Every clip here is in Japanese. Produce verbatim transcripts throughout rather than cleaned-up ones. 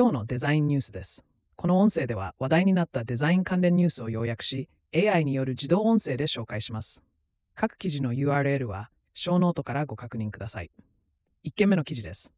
今日のデザインニュースです。この音声では話題になったデザイン関連ニュースを要約し、エーアイ による自動音声で紹介します。各記事の ユーアールエル は、ショーノートからご確認ください。いっけんめの記事です。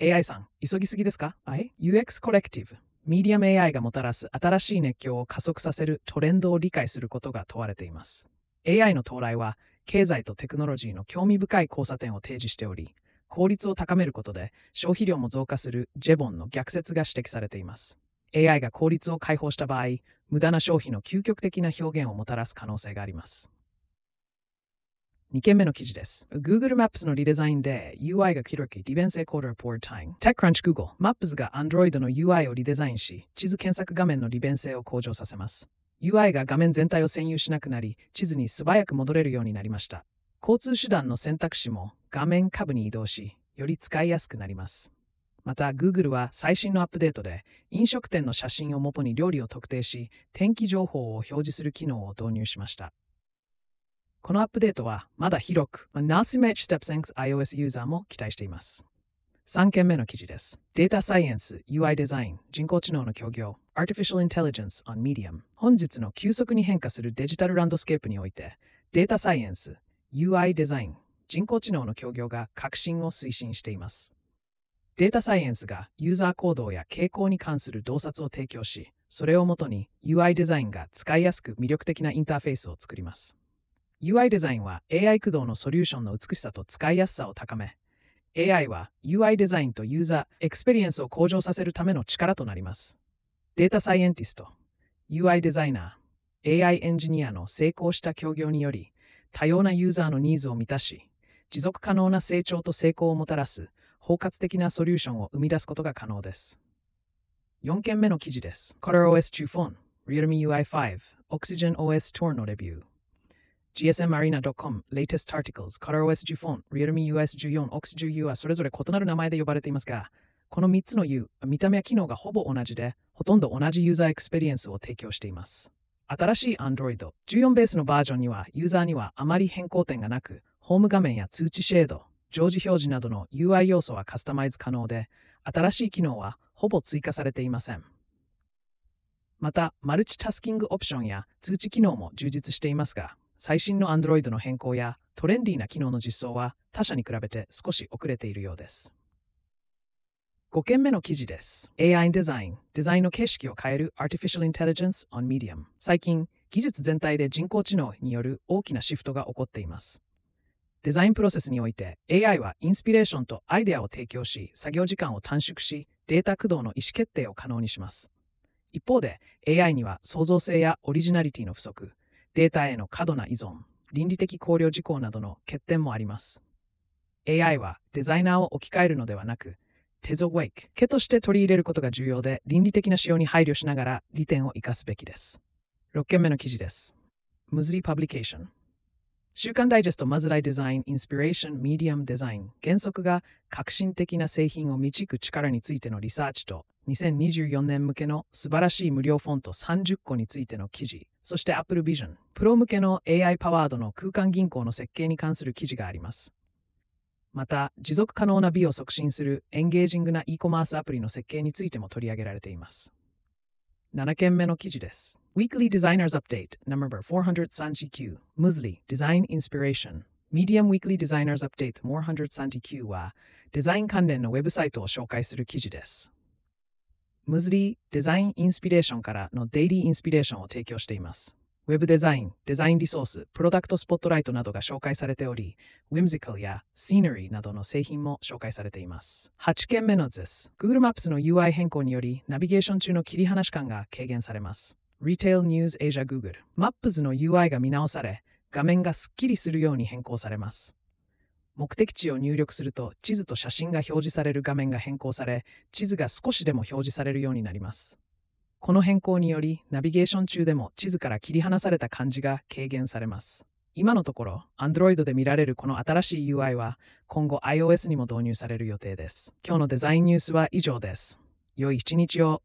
エーアイ さん、急ぎすぎですか？はい ユーエックス コレクティブ、Medium エーアイ がもたらす新しい熱狂を加速させるトレンドを理解することが問われています。エーアイ の到来は、経済とテクノロジーの興味深い交差点を提示しており、効率を高めることで消費量も増加するジェボンの逆説が指摘されています。エーアイ が効率を解放した場合、無駄な消費の究極的な表現をもたらす可能性があります。にけんめの記事です。Google Maps のリデザインで ユーアイ が広き利便性ColorOS じゅうよん。TechCrunch Google Maps が Android の ユーアイ をリデザインし、地図検索画面の利便性を向上させます。ユーアイ が画面全体を占有しなくなり、地図に素早く戻れるようになりました。交通手段の選択肢も画面下部に移動し、より使いやすくなります。また、Google は最新のアップデートで、飲食店の写真を元に料理を特定し、天気情報を表示する機能を導入しました。このアップデートは、まだ広く、iOS ユーザーも期待しています。さんけんめの記事です。データサイエンス、ユーアイ デザイン、人工知能の協業、Artificial Intelligence on Medium。本日の急速に変化するデジタルランドスケープにおいて、データサイエンス、ユーアイ デザイン、人工知能の協業が革新を推進しています。データサイエンスがユーザー行動や傾向に関する洞察を提供し、それをもとに ユーアイ デザインが使いやすく魅力的なインターフェースを作ります。ユーアイ デザインは エーアイ 駆動のソリューションの美しさと使いやすさを高め、エーアイ は ユーアイ デザインとユーザーエクスペリエンスを向上させるための力となります。データサイエンティスト、ユーアイ デザイナー、エーアイ エンジニアの成功した協業により、多様なユーザーのニーズを満たし、持続可能な成長と成功をもたらす包括的なソリューションを生み出すことが可能です。よんけんめの記事です。ColorOS じゅうよん、Realme ユーアイ ご、OxygenOS じゅうよんのレビュー。ジーエスマレーナドットコム Latest Articles ColorOS じゅうよん、Realme ユーエス じゅうよん、OxygenOS じゅうよんはそれぞれ異なる名前で呼ばれていますが、このみっつの U、見た目や機能がほぼ同じで、ほとんど同じユーザーエクスペリエンスを提供しています。新しい Android じゅうよんベースのバージョンには、ユーザーにはあまり変更点がなく、ホーム画面や通知シェード、常時表示などの ユーアイ 要素はカスタマイズ可能で、新しい機能はほぼ追加されていません。また、マルチタスキングオプションや通知機能も充実していますが、最新の Android の変更やトレンディーな機能の実装は他社に比べて少し遅れているようです。ごけんめの記事です。エーアイ デザイン、デザインの形式を変える Artificial Intelligence on Medium。最近、技術全体で人工知能による大きなシフトが起こっています。デザインプロセスにおいて エーアイ はインスピレーションとアイデアを提供し、作業時間を短縮し、データ駆動の意思決定を可能にします。一方で エーアイ には創造性やオリジナリティの不足、データへの過度な依存、倫理的考慮事項などの欠点もあります。エーアイ はデザイナーを置き換えるのではなく、手をwakeけとして取り入れることが重要で、倫理的な仕様に配慮しながら利点を生かすべきです。ろっけんめの記事です。ムズリパブリケーション。週刊ダイジェストマズライデザイン、インスピレーション、ミディアムデザイン。原則が革新的な製品を導く力についてのリサーチと、にせんにじゅうよねん向けの素晴らしい無料フォントさんじゅっこについての記事、そして Apple Vision、プロ向けの エーアイ パワードの空間銀行の設計に関する記事があります。また、持続可能な美を促進するエンゲージングな e コマースアプリの設計についても取り上げられています。ななけんめの記事です。Weekly Designers Updateナンバーよんひゃくさんじゅうきゅう Musli Design Inspiration Medium Weekly Designers Update よんひゃくさんじゅうきゅうはデザイン関連のウェブサイトを紹介する記事です。Musli Design Inspiration からのデイリーインスピレーションを提供しています。ウェブデザイン、デザインリソース、プロダクトスポットライトなどが紹介されており、Whimsical や Scenery などの製品も紹介されています。はちけんめの This Google Maps の ユーアイ 変更により、ナビゲーション中の切り離し感が軽減されます。Retail News Asia Google Maps の ユーアイ が見直され、画面がスッキリするように変更されます。目的地を入力すると、地図と写真が表示される画面が変更され、地図が少しでも表示されるようになります。この変更により、ナビゲーション中でも地図から切り離された感じが軽減されます。今のところ、Android で見られるこの新しい ユーアイ は、今後 iOS にも導入される予定です。今日のデザインニュースは以上です。良い一日を。